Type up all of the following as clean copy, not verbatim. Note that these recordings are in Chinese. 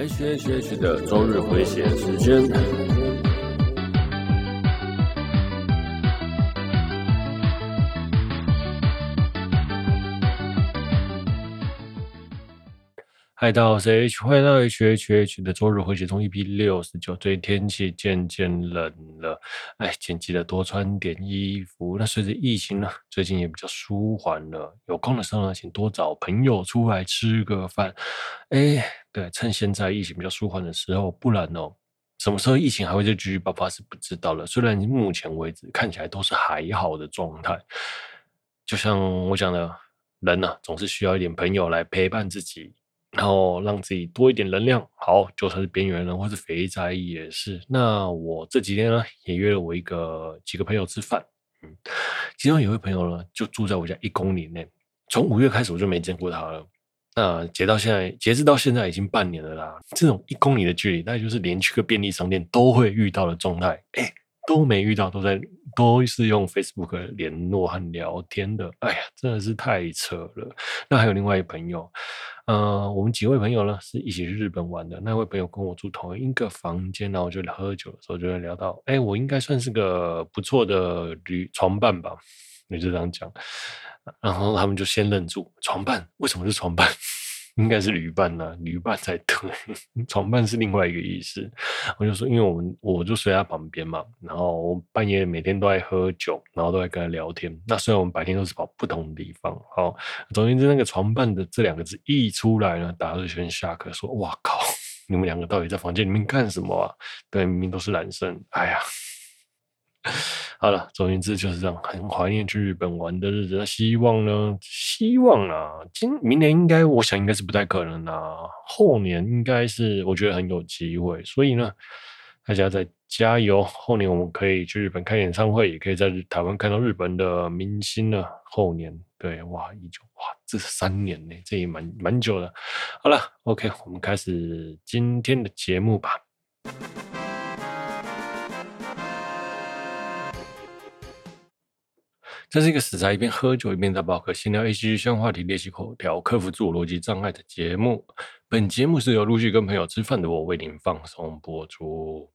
H H H 的周日回血时间。嗨，大家好，我是 H， 欢迎到 H H H 的周日回血中 EP69。最近天气渐渐冷了，哎，请记得多穿点衣服。那随着疫情呢，最近也比较舒缓了，有空的时候呢，请多找朋友出来吃个饭。哎。对，趁现在疫情比较舒缓的时候，不然哦，什么时候疫情还会再继续爆发是不知道了。虽然目前为止看起来都是还好的状态，就像我讲的，人啊总是需要一点朋友来陪伴自己，然后让自己多一点能量。好，就算是边缘人或是肥宅也是。那我这几天呢，也约了我几个朋友吃饭，其中有一位朋友呢，就住在我家1公里内，从5月开始我就没见过他了。那截至到现在已经半年了啦，这种1公里的距离，大概就是连去个便利商店都会遇到的状态，哎，都没遇到，都是用 Facebook 联络和聊天的，哎呀，真的是太扯了。那还有另外一朋友，我们几位朋友呢是一起去日本玩的，那位朋友跟我住同一个房间，然后就喝酒的时候就会聊到，哎，我应该算是个不错的床伴吧。你就这样讲，然后他们就先愣住，床伴为什么是床伴？应该是旅伴啊，旅伴才对，床伴是另外一个意思。我就说，因为我就睡在他旁边嘛，然后我半夜每天都在喝酒，然后都在跟他聊天。那虽然我们白天都是跑不同的地方，好，总而言之，那个床伴的这两个字一出来呢，大家就先下课说：“哇靠，你们两个到底在房间里面干什么啊？对，明明都是男生，哎呀。”好了，总而言之就是这样，很怀念去日本玩的日子。那希望明年应该，我想应该是不太可能啦、啊。后年应该是我觉得很有机会，所以呢，大家再加油。后年我们可以去日本看演唱会，也可以在台湾看到日本的明星了。后年对，哇，这3年呢，这也蛮久了。好了 ，OK， 我们开始今天的节目吧。这是一个死宅一边喝酒一边在爆客闲聊 HG 相关话题，练习口条，克服自我逻辑障碍的节目。本节目是由陆续跟朋友吃饭的我为您放松播出。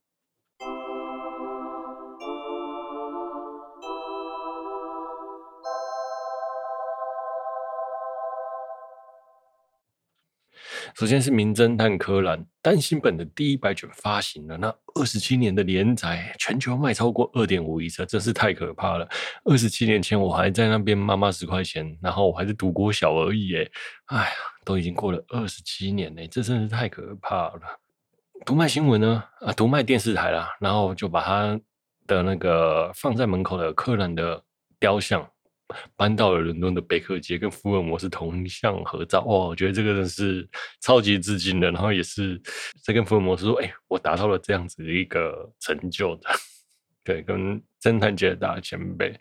首先是名侦探柯南单行本的第100卷发行了，那27年的连载，全球卖超过2.5亿册，真是太可怕了。27年前我还在那边骂10块钱，然后我还是读国小而已，哎呀，都已经过了27年，这真是太可怕了。读卖新闻呢，读卖电视台啦，然后就把他的那个放在门口的柯南的雕像。搬到了伦敦的贝克街，跟福尔摩斯铜像合照，哇！我觉得这个真是超级致敬的，然后也是在跟福尔摩斯说：“哎，我达到了这样子的一个成就的。”对，跟侦探界的大前辈。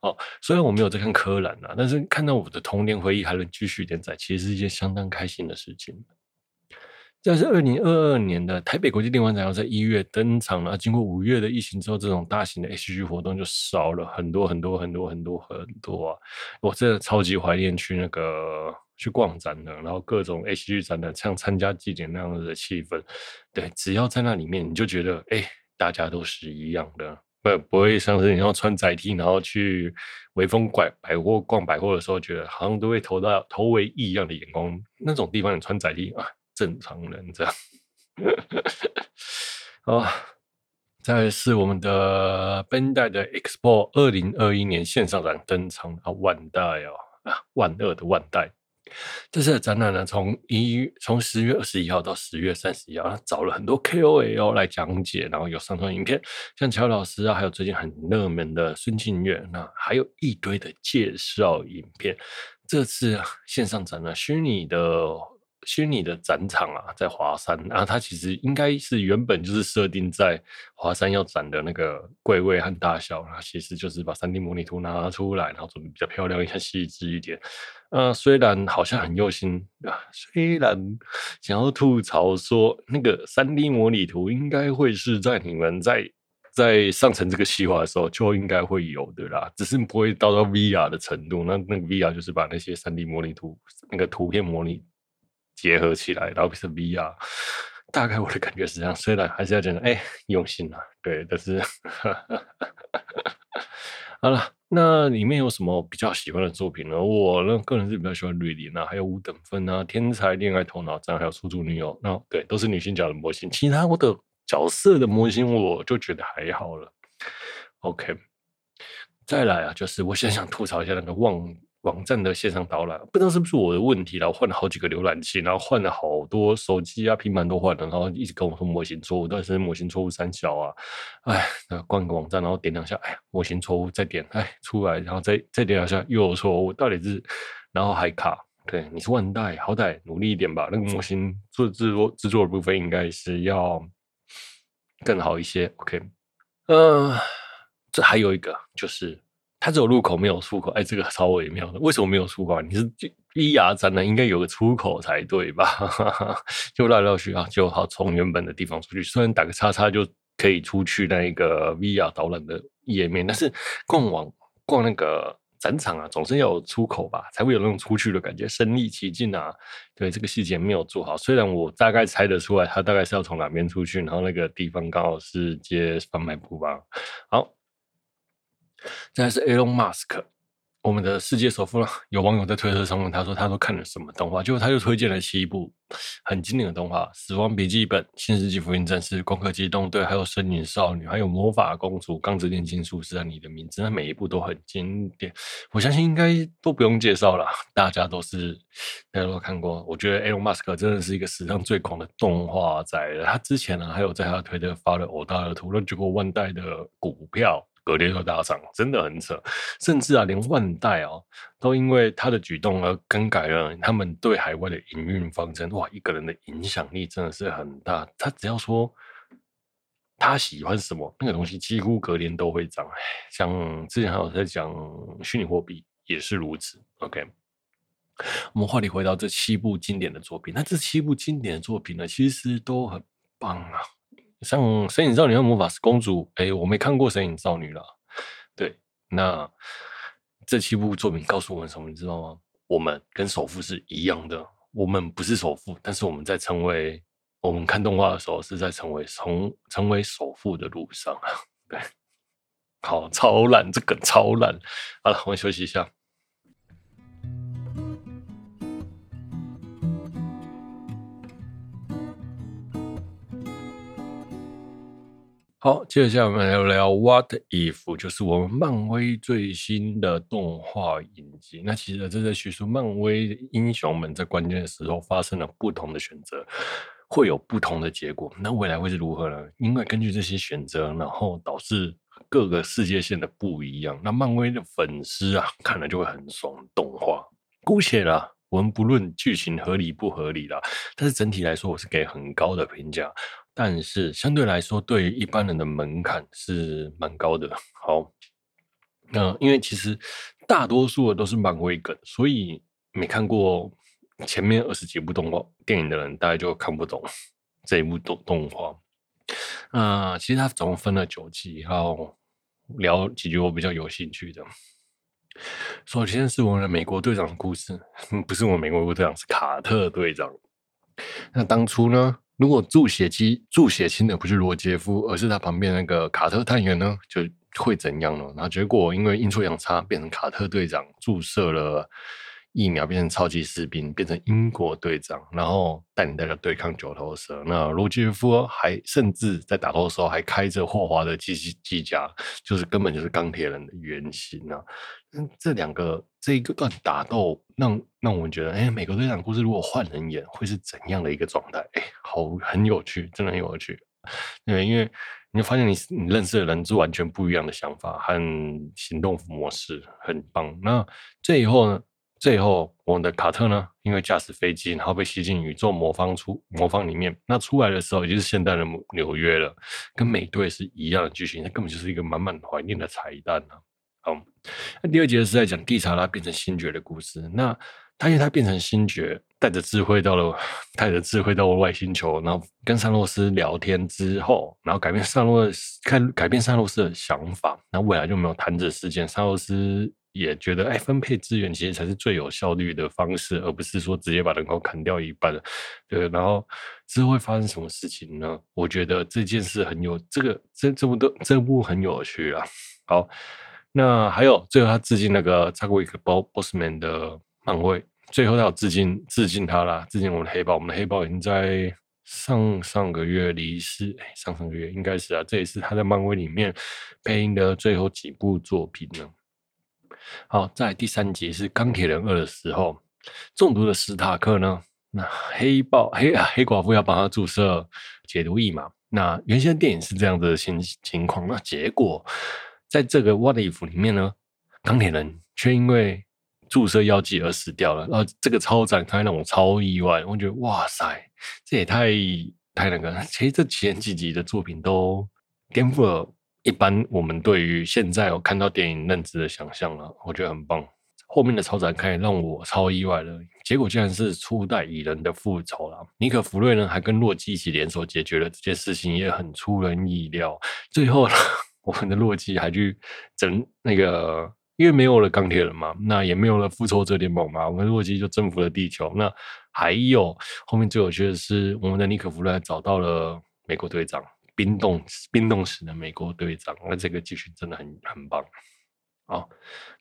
哦，虽然我没有在看柯南啊，但是看到我的童年回忆还能继续连载，其实是一件相当开心的事情。这是2022年的台北国际电玩展要在1月登场了。经过5月的疫情之后，这种大型的 HG 活动就少了很多啊！我真的超级怀念去逛展的，然后各种 HG 展的像参加祭典那样的气氛。对，只要在那里面，你就觉得大家都是一样的，不会像是你要穿窄 T 然后去微风逛百货的时候，觉得好像都会投为异样的眼光。那种地方你穿窄 T 啊。正常人这样、哦、再来是我们的 Bandai 的 Expo 2021年线上展登场啊，万代这次的展览呢，从10月21号到10月31号，找了很多 KOL 来讲解，然后有上传影片，像乔老师啊，还有最近很热门的孙庆月，那还有一堆的介绍影片。这次、线上展呢，虚拟的展场啊，在华山啊，它其实应该是原本就是设定在华山要展的那个柜位和大小，它其实就是把 3D 模拟图拿出来，然后做的比较漂亮一些、细致一点。虽然好像很用心啊，虽然想要吐槽说那个 3D 模拟图应该会是在你们在上层这个企划的时候就应该会有的啦，只是不会到 VR 的程度。那个 VR 就是把那些 3D 模拟图那个图片模拟结合起来，然后变成 VR。大概我的感觉是这样，虽然还是要讲哎用心啊，对，但是好了。那里面有什么比较喜欢的作品呢？我呢个人是比较喜欢瑞林啊，还有五等分啊，天才恋爱头脑战，还有出租女友，那对都是女性角的模型，其他我的角色的模型我就觉得还好了。 OK， 再来啊，就是我现在想吐槽一下那个网站的线上导览，不知道是不是我的问题啦，我换了好几个浏览器，然后换了好多手机啊平板都换了，然后一直跟我说模型错误，但是模型错误三小啊，哎，逛个网站然后点两下，哎，模型错误再点，哎，出来，然后再点两下又有错误，到底是，然后还卡。对，你是万代，好歹努力一点吧，那个模型制作的部分应该是要更好一些。 OK， 这还有一个就是它只有入口没有出口，哎，这个超微妙的，为什么没有出口啊？你是 VR 展览应该有个出口才对吧？就绕绕去啊，就好从原本的地方出去，虽然打个叉叉就可以出去那个 VR 导览的页面，但是逛那个展场啊，总是要有出口吧，才会有那种出去的感觉，身临其境啊。对，这个细节没有做好，虽然我大概猜得出来，它大概是要从哪边出去，然后那个地方刚好是接贩卖部吧。好。再来是 Elon Musk， 我们的世界首富了。有网友在推特上问他说，他都看了什么动画，结果他就推荐了7部很经典的动画，死亡笔记本、新世纪福音战士、攻壳机动队，还有身影少女，还有魔法公主、钢之炼金术师和你的名字，那每一部都很经典，我相信应该都不用介绍了，大家都看过。我觉得 Elon Musk 真的是一个史上最狂的动画仔了，他之前呢还有在他的推特发了偶大的图，结果万代的股票隔天就大涨，真的很扯，甚至啊，连万代哦，都因为他的举动而更改了他们对海外的营运方针。哇，一个人的影响力真的是很大，他只要说他喜欢什么，那个东西几乎隔天都会涨。像之前还有在讲虚拟货币也是如此。 OK， 我们话题回到这7部经典的作品，那这7部经典的作品呢，其实都很棒啊，像神隐少女和魔法公主，哎，我没看过神隐少女啦。对，那这7部作品告诉我们什么，你知道吗？我们跟首富是一样的，我们不是首富，但是我们在成为，我们看动画的时候是在成为首富的路上啊。对，好，超烂，这梗超烂。好了，我们休息一下。好，接下来我们来聊 What If， 就是我们漫威最新的动画影集。那其实这是叙述漫威英雄们在关键的时候发生了不同的选择，会有不同的结果。那未来会是如何呢？因为根据这些选择，然后导致各个世界线的不一样。那漫威的粉丝啊，看了就会很爽。动画姑且啦，我们不论剧情合理不合理啦，但是整体来说，我是给很高的评价。但是相对来说，对于一般人的门槛是蛮高的。好，因为其实大多数的都是漫威梗，所以没看过前面20几部动画电影的人，大概就看不懂这一部动画。其实它总共分了9季，然后聊几句我比较有兴趣的。首先是我们的美国队长的故事，不是我们美国队长，是卡特队长。那当初呢？如果注血亲的不是罗杰夫，而是他旁边那个卡特探员呢，就会怎样呢？然后结果因为阴错阳差，变成卡特队长注射了疫苗，变成超级士兵，变成英国队长，然后带领大家对抗9头蛇。那罗杰夫还甚至在打斗的时候还开着霍华的机甲，就是根本就是钢铁人的原型啊！这一段打斗让我们觉得，哎，美国队长故事如果换人演，会是怎样的一个状态？哎，很有趣，真的很有趣。对，因为你就发现你认识的人是完全不一样的想法和行动模式，很棒。那最后，我们的卡特呢，因为驾驶飞机，然后被吸进宇宙魔方里面。那出来的时候，已经是现代的纽约了，跟美队是一样的剧情，那根本就是一个满满怀念的彩蛋啊！好，那第2节是在讲蒂查拉变成星爵的故事。那他因为他变成星爵，带着智慧到了外星球，然后跟善洛斯聊天之后，然后改变善洛斯的想法，那未来就没有弹指事件，善洛斯。也觉得分配资源其实才是最有效率的方式，而不是说直接把人口砍掉一半。对，然后之后会发生什么事情呢？我觉得这件事很有这部很有趣啦。好，那还有最后他致敬那个 Chadwick Boseman 的漫威，最后他有致敬他啦，致敬我们的黑豹。我们的黑豹已经在上个月离世，上个月应该是啊，这也是他在漫威里面配音的最后几部作品呢。好，再来第3集是钢铁人2的时候，中毒的史塔克呢，那黑寡妇要帮他注射解毒液嘛，那原先电影是这样的情况，那结果在这个 What If 里面呢，钢铁人却因为注射药剂而死掉了，然后这个超展开让我超意外，我觉得哇塞，这也太那个，其实这前几集的作品都颠覆了一般我们对于现在我看到电影认知的想象了，我觉得很棒。后面的超展开让我超意外了，结果竟然是初代蚁人的复仇啦。尼可弗瑞呢还跟洛基一起联手解决了这件事情，也很出人意料。最后呢，我们的洛基还去整那个，因为没有了钢铁人嘛，那也没有了复仇者联盟嘛，我们洛基就征服了地球。那还有后面最有趣的是，我们的尼可弗瑞还找到了美国队长。冰冻时的美国队长，那这个剧情真的很棒。好，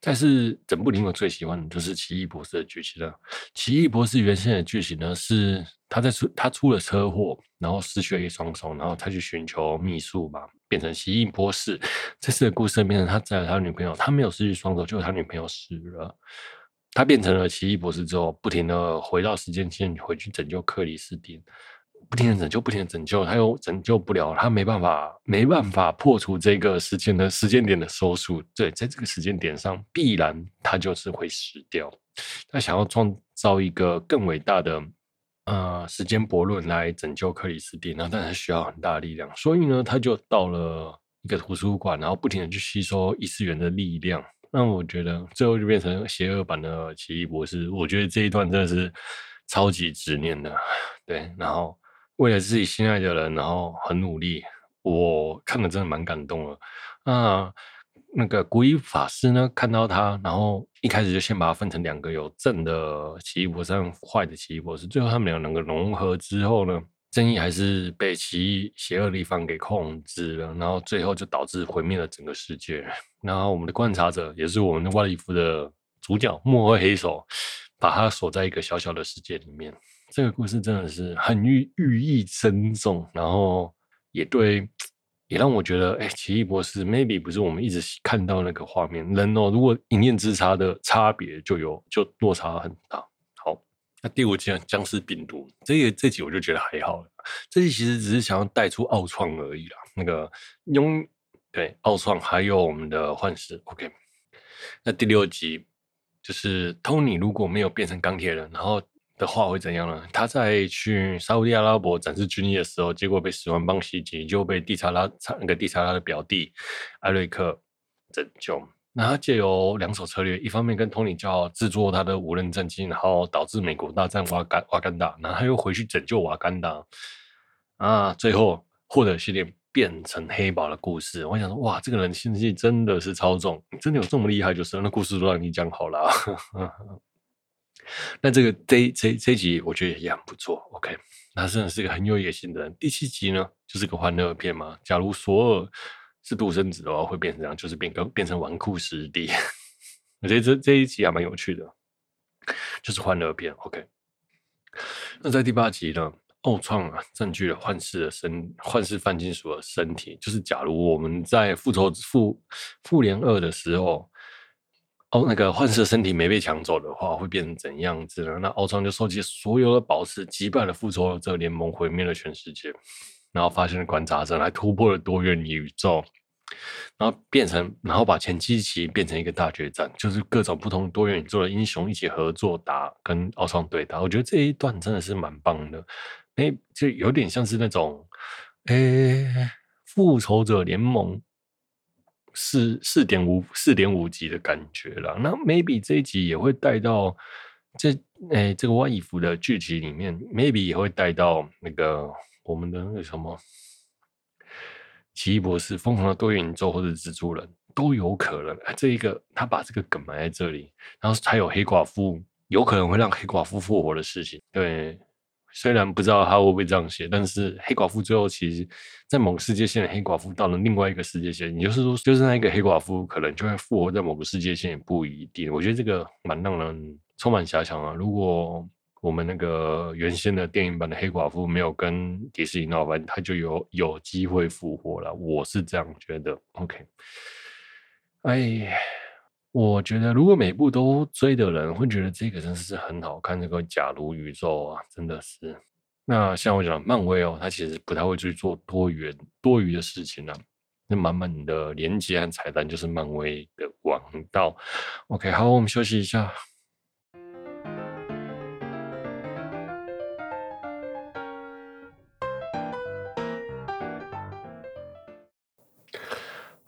但是整部里面我最喜欢的就是奇异博士的剧情了。奇异博士原先的剧情呢，是他出了车祸，然后失去了一双手，然后他去寻求秘术嘛，变成奇异博士。这次的故事变成他带着他女朋友，他没有失去双手，就是他女朋友死了。他变成了奇异博士之后，不停的回到时间线回去拯救克里斯汀。不停的拯救，他又拯救不了，他没办法破除这个时间点的收束。对，在这个时间点上，必然他就是会死掉。他想要创造一个更伟大的时间悖论来拯救克里斯汀，但是需要很大的力量，所以呢，他就到了一个图书馆，然后不停的去吸收异次元的力量。那我觉得最后就变成邪恶版的奇异博士。我觉得这一段真的是超级执念的，对，然后。为了自己心爱的人，然后很努力，我看了真的蛮感动的。那个古一法师呢，看到他，然后一开始就先把他分成2个，有正的奇异博士和坏的奇异博士。最后他们两个融合之后呢，正义还是被邪恶的一方给控制了，然后最后就导致毁灭了整个世界。然后我们的观察者，也是我们的What If的主角幕后黑手，把他锁在一个小小的世界里面。这个故事真的是很寓意深重，然后也让我觉得，奇异博士 maybe 不是我们一直看到那个画面，人哦，如果一念之差的差别就落差很大。好，那第5集僵尸病毒，这集我就觉得还好了，这集其实只是想要带出奥创而已啦，那个对奥创还有我们的幻视 OK。 那第6集就是托尼如果没有变成钢铁人，然后的话会怎样呢？他在去沙烏地阿拉伯展示军力的时候，结果被10万帮袭击，就被蒂查拉的表弟艾瑞克拯救。那他借由2手策略，一方面跟托尼交好制作他的无人战机，然后导致美国大战瓦干达，然后他又回去拯救瓦干达，最后获得系列变成黑宝的故事。我想说，哇，这个人心机真的是超重，真的有这么厉害就是了，那故事都让你讲好了。那这一集我觉得也很不错 OK， 他真的是个很有野心的人。第7集呢就是个欢乐片嘛，假如索尔是独生子的话会变成这样，就是变成纨绔子弟。我觉得这一集还蛮有趣的，就是欢乐片 OK。 那在第8集呢，奥创占据了幻视泛金属的身体，就是假如我们在复联2的时候那个幻视的身体没被抢走的话，会变成怎样子呢？那奥创就收集所有的宝石，击败了复仇者联盟，毁灭了全世界，然后发现了观察者，还突破了多元宇宙，然后把前7集变成一个大决战，就是各种不同多元宇宙的英雄一起合作跟奥创对打。我觉得这一段真的是蛮棒的，就有点像是那种复仇者联盟4.5集的感觉啦。那 maybe 这一集也会带到这个 What If 的剧集里面， maybe 也会带到那个我们的那个什么奇异博士、疯狂的多元宇宙或者蜘蛛人，都有可能。这一个他把这个梗埋在这里，然后还有黑寡妇有可能会让黑寡妇复活的事情。对，虽然不知道他会不会这样写，但是黑寡妇最后其实在某个世界线的黑寡妇到了另外一个世界线，也就是说就是那一个黑寡妇可能就会复活在某个世界线也不一定。我觉得这个蛮让人充满遐想啊。如果我们那个原先的电影版的黑寡妇没有跟迪士尼闹翻，他就有机会复活了，我是这样觉得。 OK， 哎，我觉得如果每部都追的人会觉得这个真是很好看，这个假如宇宙啊真的是。那像我讲漫威哦，他其实不太会去做多余的事情啊，那满满的连结和彩蛋就是漫威的王道。 OK， 好，我们休息一下。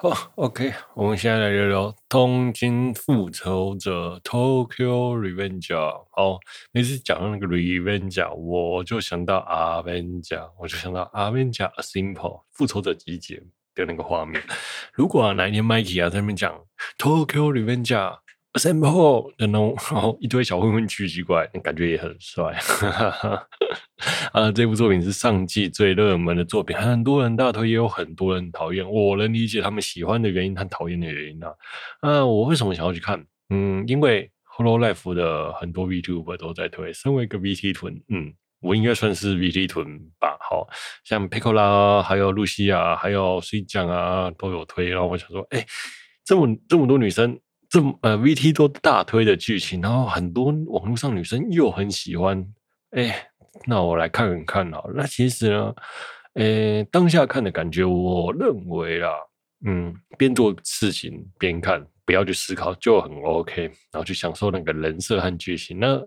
好， OK， 我们现在来聊聊《东京复仇者》（Tokyo Revenger）。好，每次讲到那个 Revenger， 我就想到 Avenger， 我就想到 Avenger A Simple 复仇者集结的那个画面。如果啊，哪一天 Mikey 啊在那边讲 Tokyo Revenger A Simple 的那种，然后一堆小混混聚集过来，感觉也很帅。这部作品是上季最热门的作品，很多人大推，也有很多人讨厌。我能理解他们喜欢的原因和讨厌的原因啊。我为什么想要去看？因为 Hololive 的很多 VTuber 都在推，身为一个 VT 臀，我应该算是 VT 臀吧。好像 Picola 还有露西亚还有水酱啊都有推，然后我想说，哎，这么多女生。VT 都大推的剧情，然后很多网络上女生又很喜欢，那我来看好了。那其实呢，当下看的感觉，我认为啦，边做事情边看，不要去思考，就很 OK， 然后去享受那个人设和剧情。那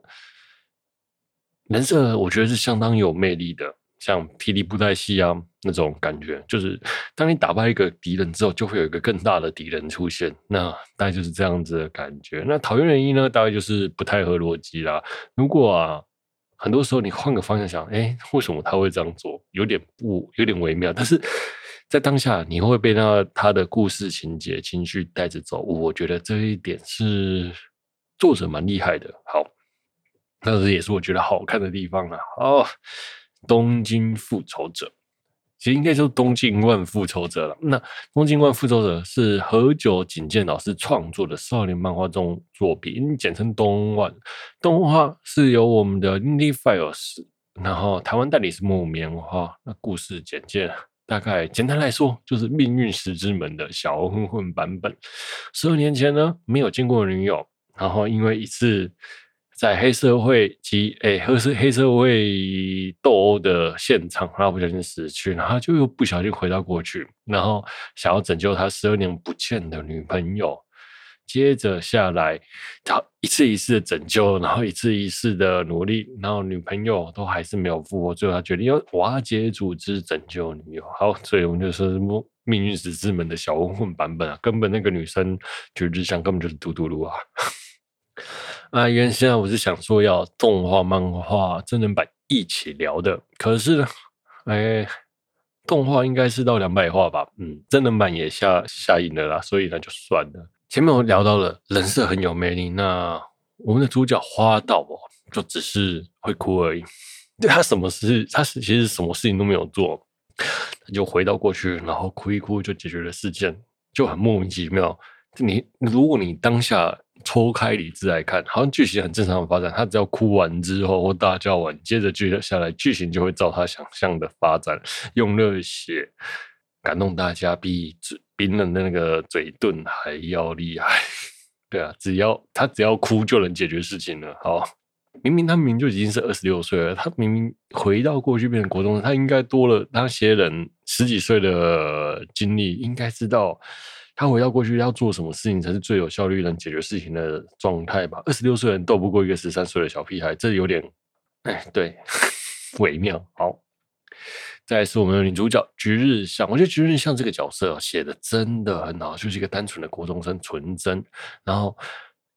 人设我觉得是相当有魅力的，像霹雳布袋戏啊那种感觉，就是当你打败一个敌人之后，就会有一个更大的敌人出现，那大概就是这样子的感觉。那讨厌原因呢，大概就是不太合逻辑啦。如果啊，很多时候你换个方向想，为什么他会这样做，有点微妙，但是在当下你会被他的故事情节情绪带着走，我觉得这一点是作者蛮厉害的。好，但是也是我觉得好看的地方啦。好，东京复仇者其实应该就是东京万复仇者了。那东京万复仇者是和久井健老师创作的少年漫画中作品，简称东万。动画是由我们的 Indie Files， 然后台湾代理是木棉花。那故事简介大概简单来说就是命运石之门的小混混版本。12年前呢，没有见过女友，然后因为一次在黑社会斗殴的现场，然后不小心死去，然后就又不小心回到过去，然后想要拯救他12年不见的女朋友。接着下来他一次一次的拯救，然后一次一次的努力，然后女朋友都还是没有复活，最后他决定要瓦解组织拯救女友。好，所以我们就说命运石之门的小混混版本啊，根本那个女生橘之香根本就是嘟嘟噜啊。原先我是想说要动画、漫画、真人版一起聊的，可是呢，动画应该是到200话吧，真人版也下映了啦，所以那就算了。前面我聊到了人设很有魅力，那我们的主角花道就只是会哭而已。对，他其实什么事情都没有做，他就回到过去，然后哭一哭就解决了事件，就很莫名其妙。如果你当下抽开理智来看，好像剧情很正常的发展，他只要哭完之后或大叫完，接着剧下来剧情就会照他想象的发展，用热血感动大家，比冰冷的那个嘴遁还要厉害。对啊，只要哭就能解决事情了。好，明明就已经是26岁了，他明明回到过去变成国中，他应该多了那些人10几岁的经历，应该知道他回到过去要做什么事情才是最有效率能解决事情的状态吧。26岁人斗不过一个13岁的小屁孩，这有点对微妙。好，再来是我们的女主角橘日向。我觉得橘日向这个角色写的真的很好，就是一个单纯的国中生，纯真，然后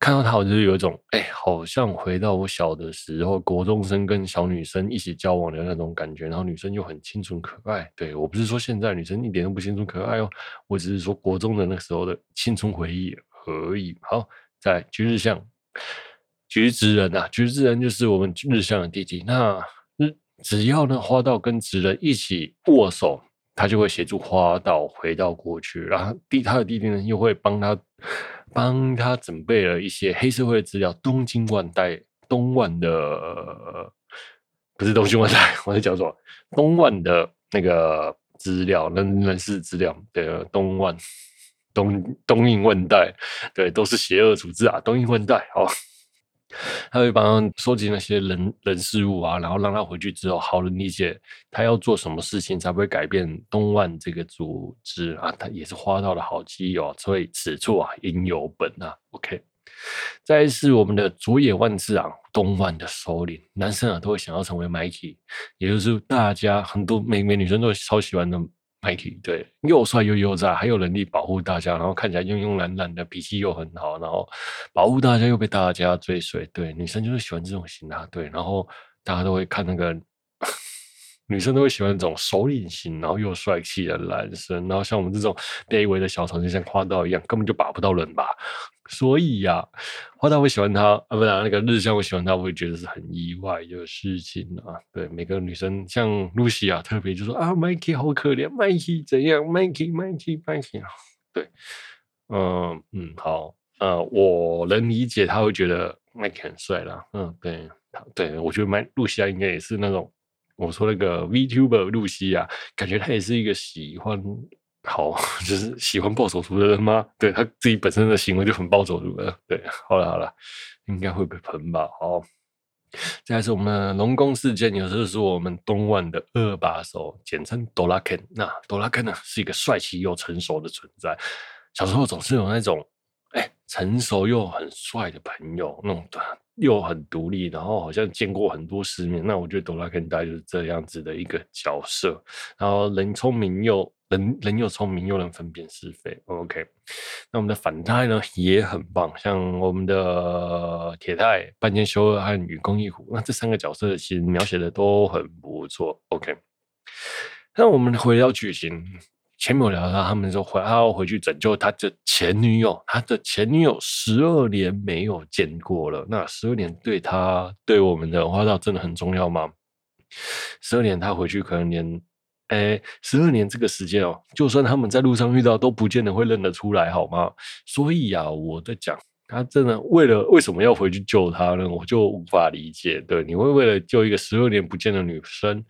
看到他我就有一种好像回到我小的时候国中生跟小女生一起交往的那种感觉，然后女生又很清纯可爱。对，我不是说现在女生一点都不清纯可爱哦，我只是说国中的那时候的青春回忆而已。好，再来橘日向，橘职人啊，橘职人就是我们日向的弟弟。那只要呢花道跟职人一起握手，他就会协助花道回到过去，然后他的弟弟呢又会帮他准备了一些黑社会的资料，东万的不是东京万代，我在讲什么？东万的那个资料，人事资料，对，东万东映万代，对，都是邪恶组织啊，东映万代哦。他会帮他收集那些人事物啊，然后让他回去之后好能理解他要做什么事情才不会改变东万这个组织啊。他也是花道的好基友，所以此处啊应有本啊。OK， 再来是我们的佐野万次郎，东万的首领。男生啊都会想要成为 Mikey， 也就是大家很多每女生都超喜欢的 Mikey， 对，又帅又悠哉，还有能力保护大家，然后看起来慵慵懒懒的，脾气又很好，然后保护大家又被大家追随，对，女生就是喜欢这种型啊，对，然后大家都会看那个，女生都会喜欢这种首领型，然后又帅气的男生，然后像我们这种卑微的小草，就像花道一样，根本就把不到人吧。所以啊，花道会喜欢他啊，不然那个日向会喜欢他，我会觉得是很意外的事情啊。对，每个女生像露西啊，特别就说啊 ，Mikey 好可怜 ，Mikey 怎样 ，Mikey 对，好，我能理解他会觉得 Mikey 很帅啦。嗯，对，我觉得露西啊，应该也是那种。我说那个 VTuber 露西啊，感觉他也是一个就是喜欢暴走族的人吗？对，他自己本身的行为就很暴走族了。对，好了，应该会被喷吧。好，再来是我们龙宫事件，有时候是我们东万的二把手，简称 Doraken。那 Doraken 呢，是一个帅气又成熟的存在。小时候总是有那种成熟又很帅的朋友，那种又很独立，然后好像见过很多世面。那我觉得朵拉肯大概就是这样子的一个角色，然后人又聪明又能分辨是非。OK， 那我们的反派呢也很棒，像我们的铁太、半间修二和雨宫一虎，那这三个角色其实描写的都很不错。OK， 那我们回到剧情。前面有聊到他们说他要回去拯救他的前女友，他的前女友12年没有见过了。那12年对我们的花道真的很重要吗？12年他回去可能连12年这个时间哦，就算他们在路上遇到都不见得会认得出来，好吗？所以啊，我在讲他真的为什么要回去救他呢？我就无法理解。对，你会为了救一个12年不见的女生？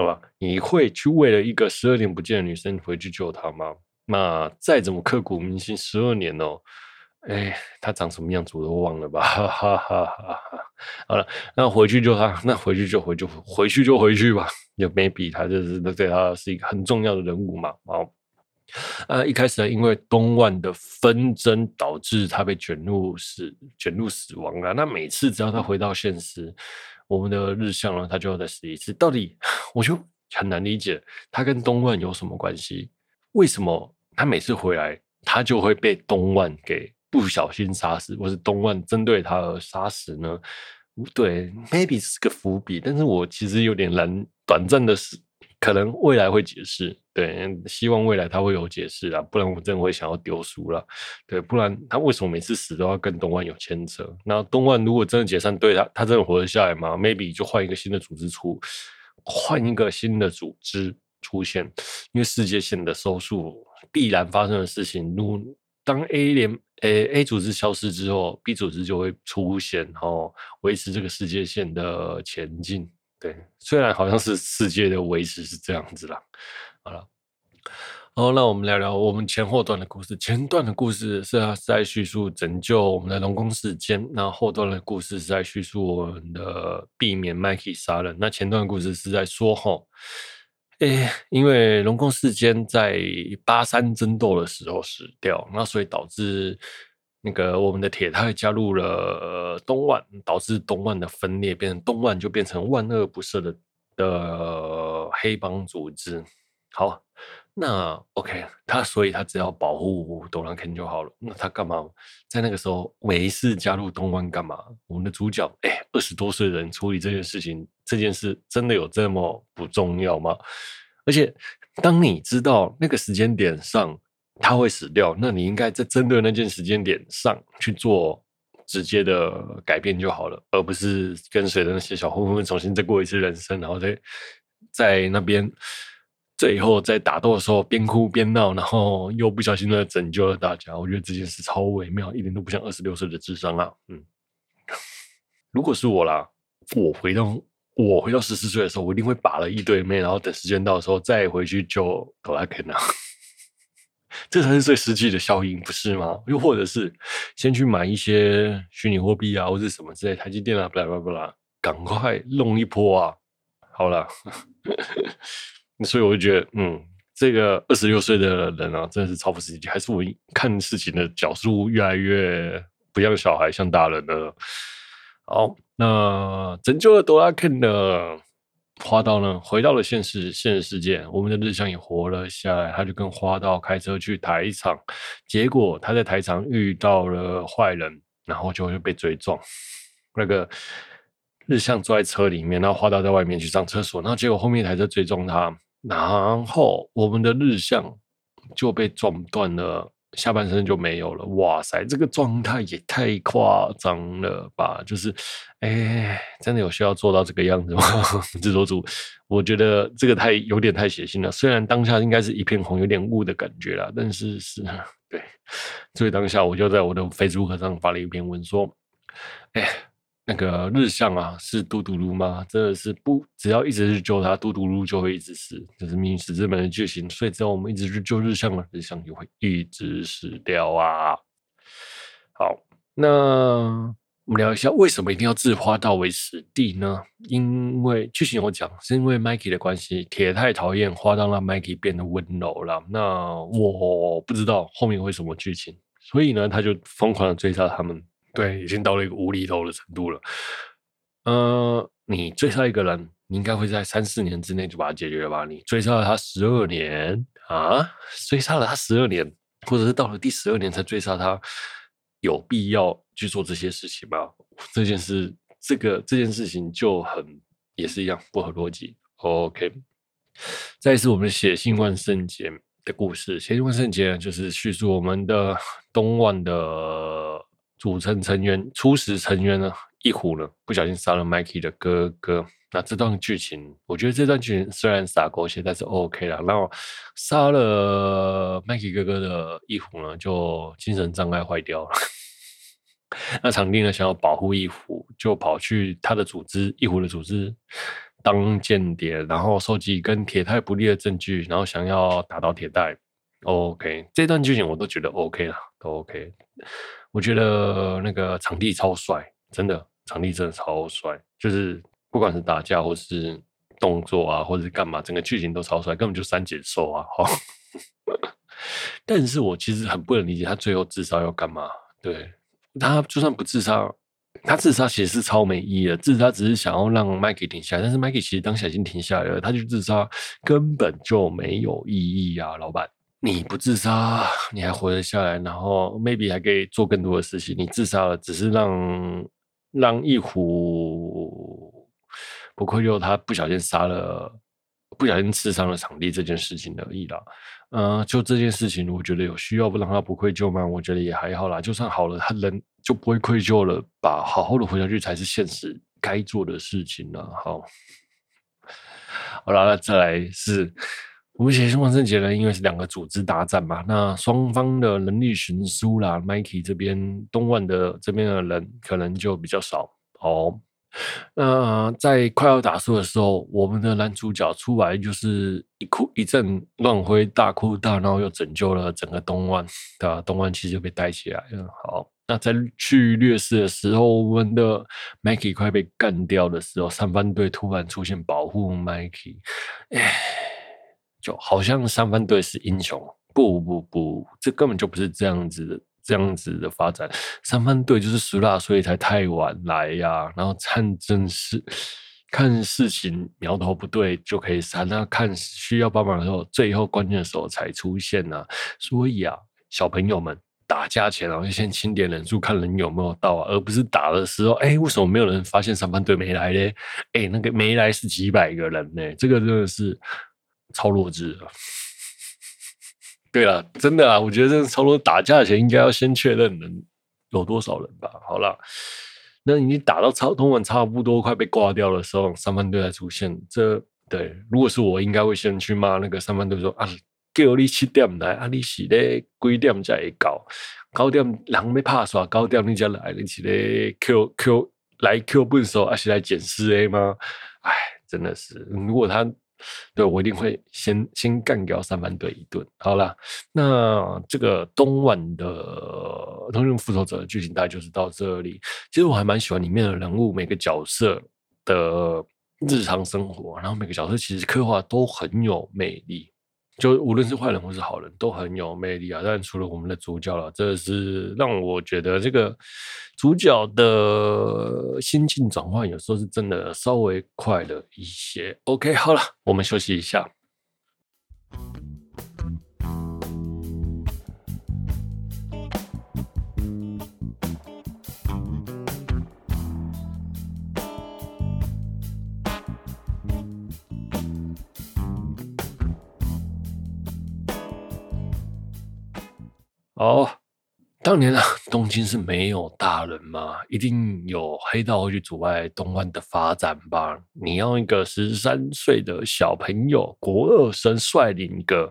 好吧，你会去为了一个12年不见的女生回去救她吗？那再怎么刻骨铭心，12年哦，她长什么样子我都忘了吧，哈哈。好了，那回去救她，那回去吧，也没比她就是对她是一个很重要的人物嘛。好，一开始因为东万的纷争导致她被卷入死亡了。那每次只要她回到现实。我们的日向呢，他就要再死一次。到底我就很难理解，他跟东万有什么关系？为什么他每次回来，他就会被东万给不小心杀死，或是东万针对他而杀死呢？对 ，maybe 是个伏笔，但是我其实有点难，短暂的死，可能未来会解释。对，希望未来他会有解释啦，不然我真的会想要丢书啦。对，不然他为什么每次死都要跟东万有牵扯？那东万如果真的解散，对他真的活得下来吗 ？Maybe 就换一个新的组织出现，因为世界线的收束必然发生的事情，如当 A 组织消失之后 ，B 组织就会出现，然后维持这个世界线的前进。对，虽然好像是世界的维持是这样子啦。好了，那我们聊聊我们前后段的故事。前段的故事是在叙述拯救我们的龙宫事件，那后段的故事是在叙述我们的避免 Mikey 杀人。那前段的故事是在说因为龙宫事件在83争斗的时候死掉，那所以导致那个我们的铁太加入了东万，导致东万的分裂，变成东万就变成万恶不赦的黑帮组织。好，那 OK， 所以他只要保护斗狼 Ken 就好了。那他干嘛在那个时候没事加入东湾干嘛？我们的主角20多岁的人处理这件事情，这件事真的有这么不重要吗？而且当你知道那个时间点上他会死掉，那你应该在针对那件时间点上去做直接的改变就好了，而不是跟随着那些小混混重新再过一次人生，然后在那边最后在打斗的时候边哭边闹，然后又不小心的拯救了大家。我觉得这件事超微妙，一点都不像26岁的智商啊。如果是我啦，我回到14岁的时候，我一定会把了一堆妹，然后等时间到的时候再回去救狗拉肯啊。这才是最实际的效应，不是吗？又或者是先去买一些虚拟货币啊，或者什么之类，台积电啊，巴拉巴拉，赶快弄一波啊！好啦所以我就觉得，这个26岁的人啊，真的是超不实际。还是我看事情的角度越来越不像小孩，像大人了。好，那拯救了朵拉 Ken 的花道呢，回到了现实世界，我们的日向也活了下来。他就跟花道开车去台场，结果他在台场遇到了坏人，然后就被追撞。那个日向坐在车里面，然后花道在外面去上厕所，然后结果后面一台车追撞他，然后我们的日向就被撞断了，下半身就没有了。哇塞，这个状态也太夸张了吧！就是，真的有需要做到这个样子吗？制作组，我觉得这个有点太血腥了。虽然当下应该是一片红，有点雾的感觉啦，但是对。所以当下我就在我的 Facebook 上发了一篇文说，那个日向啊，是嘟嘟噜吗？真的是不，只要一直去救他，嘟嘟噜就会一直死，这是命运石之门的剧情。所以只要我们一直去救日向了，日向就会一直死掉啊。好，那我们聊一下为什么一定要置花道为死地呢？因为剧情有讲，是因为 Mikey 的关系，铁太讨厌花道，让 Mikey 变得温柔了。那我不知道后面会什么剧情，所以呢，他就疯狂的追杀他们。对，已经到了一个无厘头的程度了。你追杀一个人，你应该会在3-4年之内就把他解决了吧？你追杀了他12年啊，追杀了他12年，或者是到了第12年才追杀他，有必要去做这些事情吗？这件事情就很也是一样不合逻辑。OK， 再一次我们写信万圣节的故事，写信万圣节就是叙述我们的东万的组成成员，初始成员呢，一虎呢，不小心杀了 Mikey 的哥哥。那这段剧情，我觉得这段剧情虽然傻狗血，但是 OK 啦。然后杀了 Mikey 哥哥的一虎呢，就精神障碍坏掉了。那场地呢，想要保护一虎，就跑去他的组织，一虎的组织当间谍，然后收集跟铁太不利的证据，然后想要打倒铁太。OK， 这段剧情我都觉得 OK 啦，都 OK。我觉得那个场地超帅，真的，场地真的超帅。就是不管是打架或是动作啊，或是干嘛，整个剧情都超帅，根本就三姐兽啊。但是我其实很不能理解他最后自杀要干嘛。对，他就算不自杀，他自杀其实是超没意义的。自杀只是想要让 Mikey 停下来，但是 Mikey 其实当下已经停下来了，他去自杀根本就没有意义啊，老板。你不自杀，你还活得下来，然后 maybe 还可以做更多的事情。你自杀了，只是让一虎不愧疚，他不小心刺伤了场地这件事情而已啦。就这件事情，我觉得有需要不让他不愧疚吗？我觉得也还好啦，就算好了，他人就不会愧疚了吧？好好的活下去才是现实该做的事情啦。好啦，那再来是。我们写信万圣节呢，因为是两个组织大战嘛，那双方的能力悬殊啦。Mikey 这边，东万的这边的人可能就比较少哦。那在快要打输的时候，我们的男主角出来就是一阵乱挥，大哭大闹，又拯救了整个东万，对吧？东万其实就被带起来了。好，那在去掠市的时候，我们的 Mikey 快被干掉的时候，三番队突然出现保护 Mikey。就好像三番队是英雄，不，这根本就不是这样子的发展。三番队就是输啦，所以才太晚来呀。然后战争是看事情苗头不对就可以删，那看需要帮忙的时候，最后关键的时候才出现啊。所以啊，小朋友们打架前啊，就先清点人数，看人有没有到啊，而不是打的时候，为什么没有人发现三番队没来呢？那个没来是几百个人呢，这个真的是超弱智啊。对啦，真的啊，我觉得真的超多，打架前应该要先确认人有多少人吧。好啦，那你打到通常差不多快被挂掉的时候，三番队才出现。这对，如果是我，应该会先去骂那个三番队说啊，叫你7点来，啊你是咧几点才会到？9点人要拍耍，9点你才来，你是咧 Q 来 Q 笨手，还是来捡4A 吗？哎，真的是，如果他。对，我一定会先干掉三番队一顿。好啦，那这个东莞的《东京复仇者》的剧情大概就是到这里。其实我还蛮喜欢里面的人物，每个角色的日常生活，然后每个角色其实刻画都很有魅力，就无论是坏人或是好人都很有魅力啊。但除了我们的主角啦，这是让我觉得这个主角的心境转换有时候是真的稍微快了一些。OK， 好了，我们休息一下。当年啊，东京是没有大人嘛，一定有黑道会去阻碍东莞的发展吧。你要一个13岁的小朋友，国2生率领一个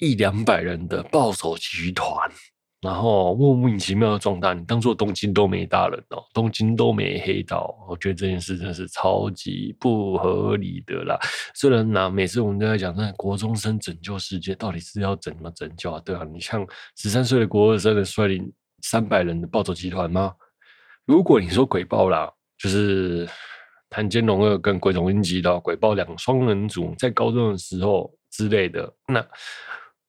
100-200人的暴走集团，然后莫名其妙的壮大，你当作东京都没大人哦，东京都没黑道，我觉得这件事真是超级不合理的啦。虽然啊，每次我们都在讲，那国中生拯救世界到底是要怎么拯救啊？对啊，你像13岁的国2生的率领300人的暴走集团吗？如果你说鬼暴啦，就是谭坚荣二跟鬼冢英吉的鬼暴两双人组，在高中的时候之类的那。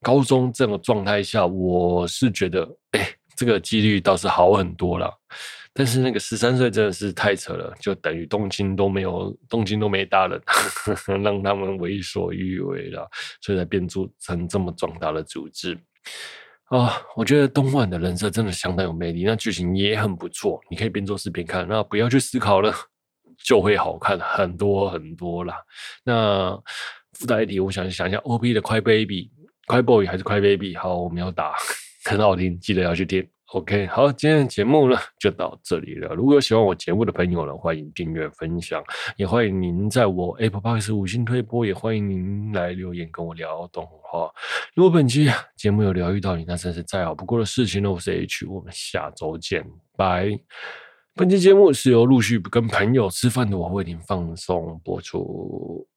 高中这种状态下，我是觉得，这个几率倒是好很多啦。但是那个13岁真的是太扯了，就等于东京都没大人，让他们为所欲为啦，所以才变成这么壮大的组织。我觉得东莞的人设真的相当有魅力，那剧情也很不错，你可以边做事边看，那不要去思考了，就会好看很多很多啦。那附带一题，我想一下 OP 的快 baby。快 boy 还是快 baby？ 好，我们要打，很好听，记得要去听。OK， 好，今天的节目呢就到这里了。如果有喜欢我节目的朋友呢，欢迎订阅分享，也欢迎您在我 Apple Podcast 5星推播，也欢迎您来留言跟我聊动画。如果本期节目有疗愈到你，那真是再好不过的事情了。我是 H， 我们下周见，拜。本期节目是由陆续跟朋友吃饭的我为您放松播出。